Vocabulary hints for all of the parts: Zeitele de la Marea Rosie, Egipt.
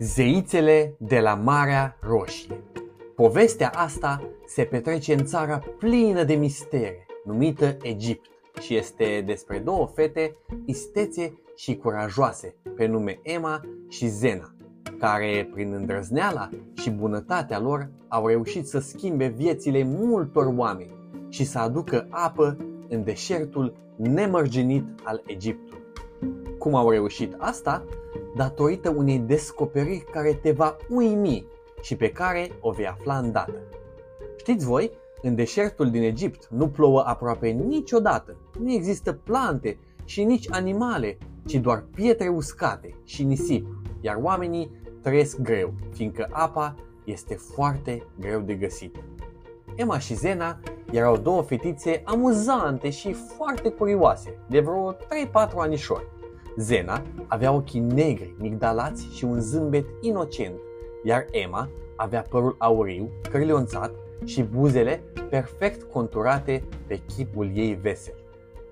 Zeițele de la Marea Roșie. Povestea asta se petrece în țara plină de mistere, numită Egipt, și este despre două fete istețe și curajoase, pe nume Emma și Zena, care, prin îndrăzneala și bunătatea lor, au reușit să schimbe viețile multor oameni și să aducă apă în deșertul nemărginit al Egiptului. Cum au reușit asta? Datorită unei descoperiri care te va uimi și pe care o vei afla îndată. Știți voi, în deșertul din Egipt nu plouă aproape niciodată, nu există plante și nici animale, ci doar pietre uscate și nisip, iar oamenii trăiesc greu, fiindcă apa este foarte greu de găsit. Emma și Zena erau două fetițe amuzante și foarte curioase, de vreo 3-4 anișori. Zena avea ochii negri, migdalați și un zâmbet inocent, iar Emma avea părul auriu, cărlionțat și buzele perfect conturate pe chipul ei vesel.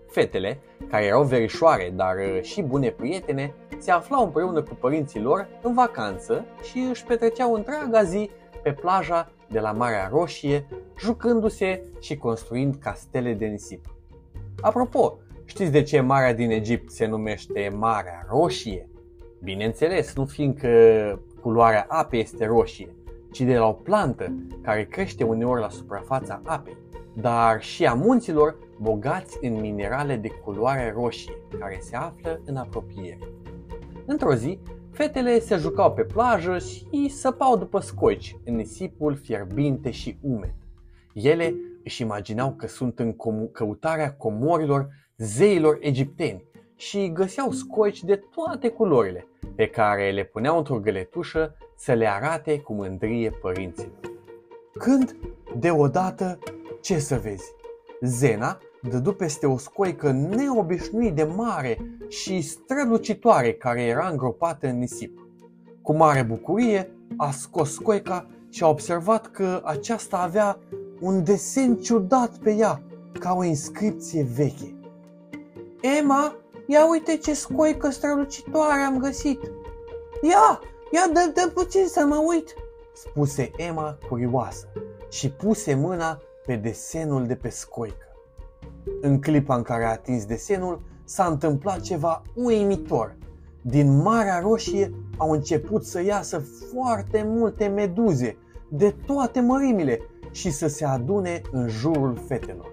Fetele, care erau verișoare, dar și bune prietene, se aflau împreună cu părinții lor în vacanță și își petreceau întreaga zi pe plaja de la Marea Roșie, jucându-se și construind castele de nisip. Apropo, știți de ce marea din Egipt se numește Marea Roșie? Bineînțeles, nu fiindcă culoarea apei este roșie, ci de la o plantă care crește uneori la suprafața apei, dar și a munților bogați în minerale de culoare roșie, care se află în apropiere. Într-o zi, fetele se jucau pe plajă și săpau după scoici în nisipul fierbinte și umed. Ele își imaginau că sunt în căutarea comorilor zeilor egipteni și găseau scoici de toate culorile, pe care le puneau într-o găletușă să le arate cu mândrie părinților. Când, deodată, ce să vezi? Zena dădu peste o scoică neobișnuit de mare și strălucitoare care era îngropată în nisip. Cu mare bucurie a scos scoica și a observat că aceasta avea un desen ciudat pe ea, ca o inscripție veche. Emma, ia uite ce scoică strălucitoare am găsit! Ia, dă puțin să mă uit!" spuse Emma curioasă și puse mâna pe desenul de pe scoică. În clipa în care a atins desenul, s-a întâmplat ceva uimitor. Din Marea Roșie au început să iasă foarte multe meduze de toate mărimile și să se adune în jurul fetelor.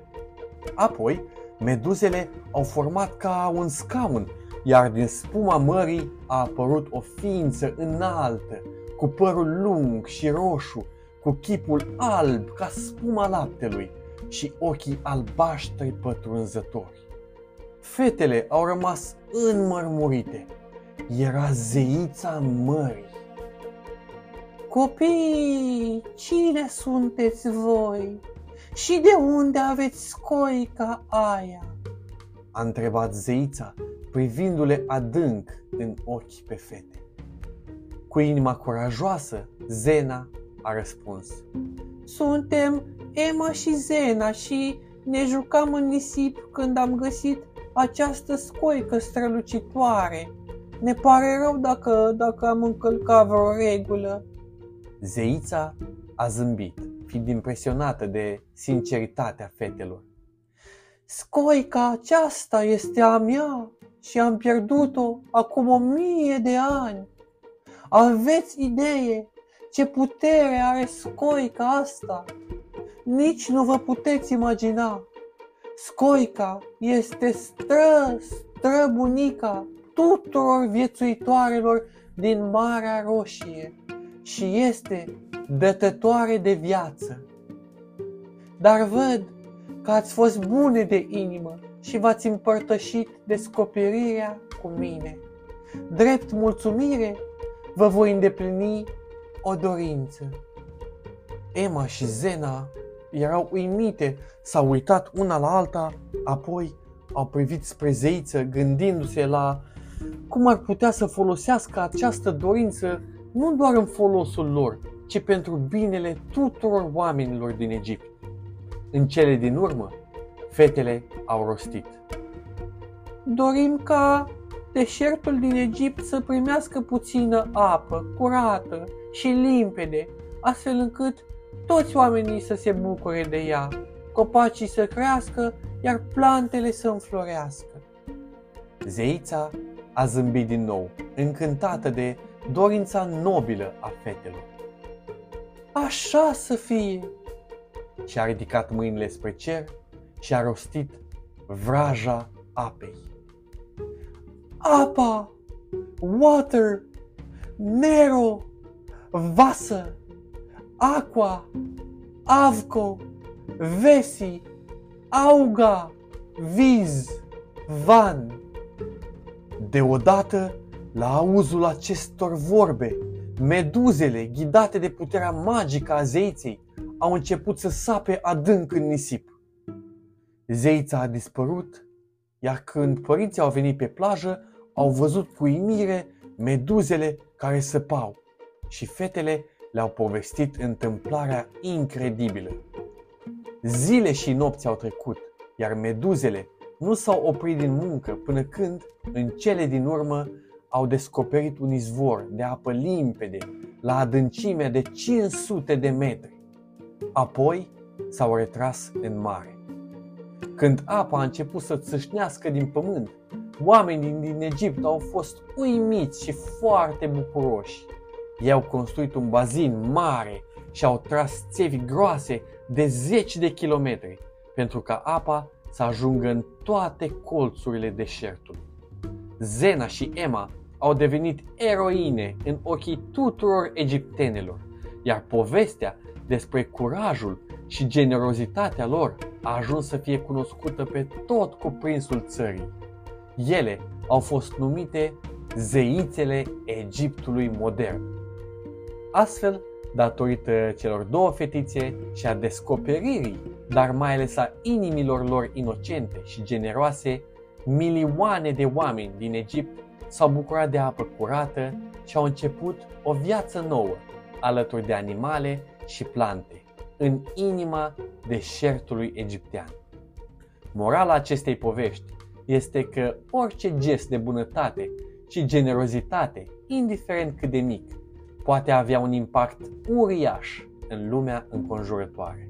Apoi, meduzele au format ca un scaun, iar din spuma mării a apărut o ființă înaltă, cu părul lung și roșu, cu chipul alb ca spuma laptelui și ochii albaștri pătrunzători. Fetele au rămas înmărmurite. Era zeița mării. Copii, cine sunteți voi? Și de unde aveți scoica aia?" a întrebat zeița, privindu-le adânc în ochi pe fete. Cu inima curajoasă, Zena a răspuns: "Suntem Emma și Zena și ne jucam în nisip când am găsit această scoică strălucitoare. Ne pare rău dacă am încălcat vreo regulă." Zeița a zâmbit, fiind impresionată de sinceritatea fetelor. Scoica aceasta este a mea și am pierdut-o acum 1000 de ani. Aveți idee ce putere are scoica asta? Nici nu vă puteți imagina. Scoica este străbunica tuturor viețuitoarelor din Marea Roșie și este dătătoare de viață. Dar văd că ați fost bune de inimă și v-ați împărtășit descoperirea cu mine. Drept mulțumire, vă voi îndeplini o dorință. Emma și Zena erau uimite, s-au uitat una la alta, apoi au privit spre zeiță, gândindu-se la cum ar putea să folosească această dorință nu doar în folosul lor, ci pentru binele tuturor oamenilor din Egipt. În cele din urmă, fetele au rostit: Dorim ca deșertul din Egipt să primească puțină apă curată și limpede, astfel încât toți oamenii să se bucure de ea, copacii să crească, iar plantele să înflorească. Zeița a zâmbit din nou, încântată de dorința nobilă a fetelor. Așa să fie! Și a ridicat mâinile spre cer și a rostit vraja apei. Apa, water, nero, vasă, aqua, avco, vesi, auga, viz, van. Deodată, la auzul acestor vorbe, meduzele, ghidate de puterea magică a zeiței, au început să sape adânc în nisip. Zeița a dispărut, iar când părinții au venit pe plajă, au văzut cu uimire meduzele care săpau și fetele le-au povestit întâmplarea incredibilă. Zile și nopți au trecut, iar meduzele nu s-au oprit din muncă până când, în cele din urmă, au descoperit un izvor de apă limpede la adâncimea de 500 de metri. Apoi s-au retras în mare. Când apa a început să țâșnească din pământ, oamenii din Egipt au fost uimiți și foarte bucuroși. Ei au construit un bazin mare și au tras țevi groase de 10 de kilometri pentru ca apa să ajungă în toate colțurile deșertului. Zena și Emma au devenit eroine în ochii tuturor egiptenilor, iar povestea despre curajul și generozitatea lor a ajuns să fie cunoscută pe tot cuprinsul țării. Ele au fost numite zeițele Egiptului modern. Astfel, datorită celor două fetițe și a descoperirii, dar mai ales a inimilor lor inocente și generoase, milioane de oameni din Egipt s-au bucurat de apă curată și au început o viață nouă, alături de animale și plante, în inima deșertului egiptean. Morala acestei povești este că orice gest de bunătate și generozitate, indiferent cât de mic, poate avea un impact uriaș în lumea înconjurătoare.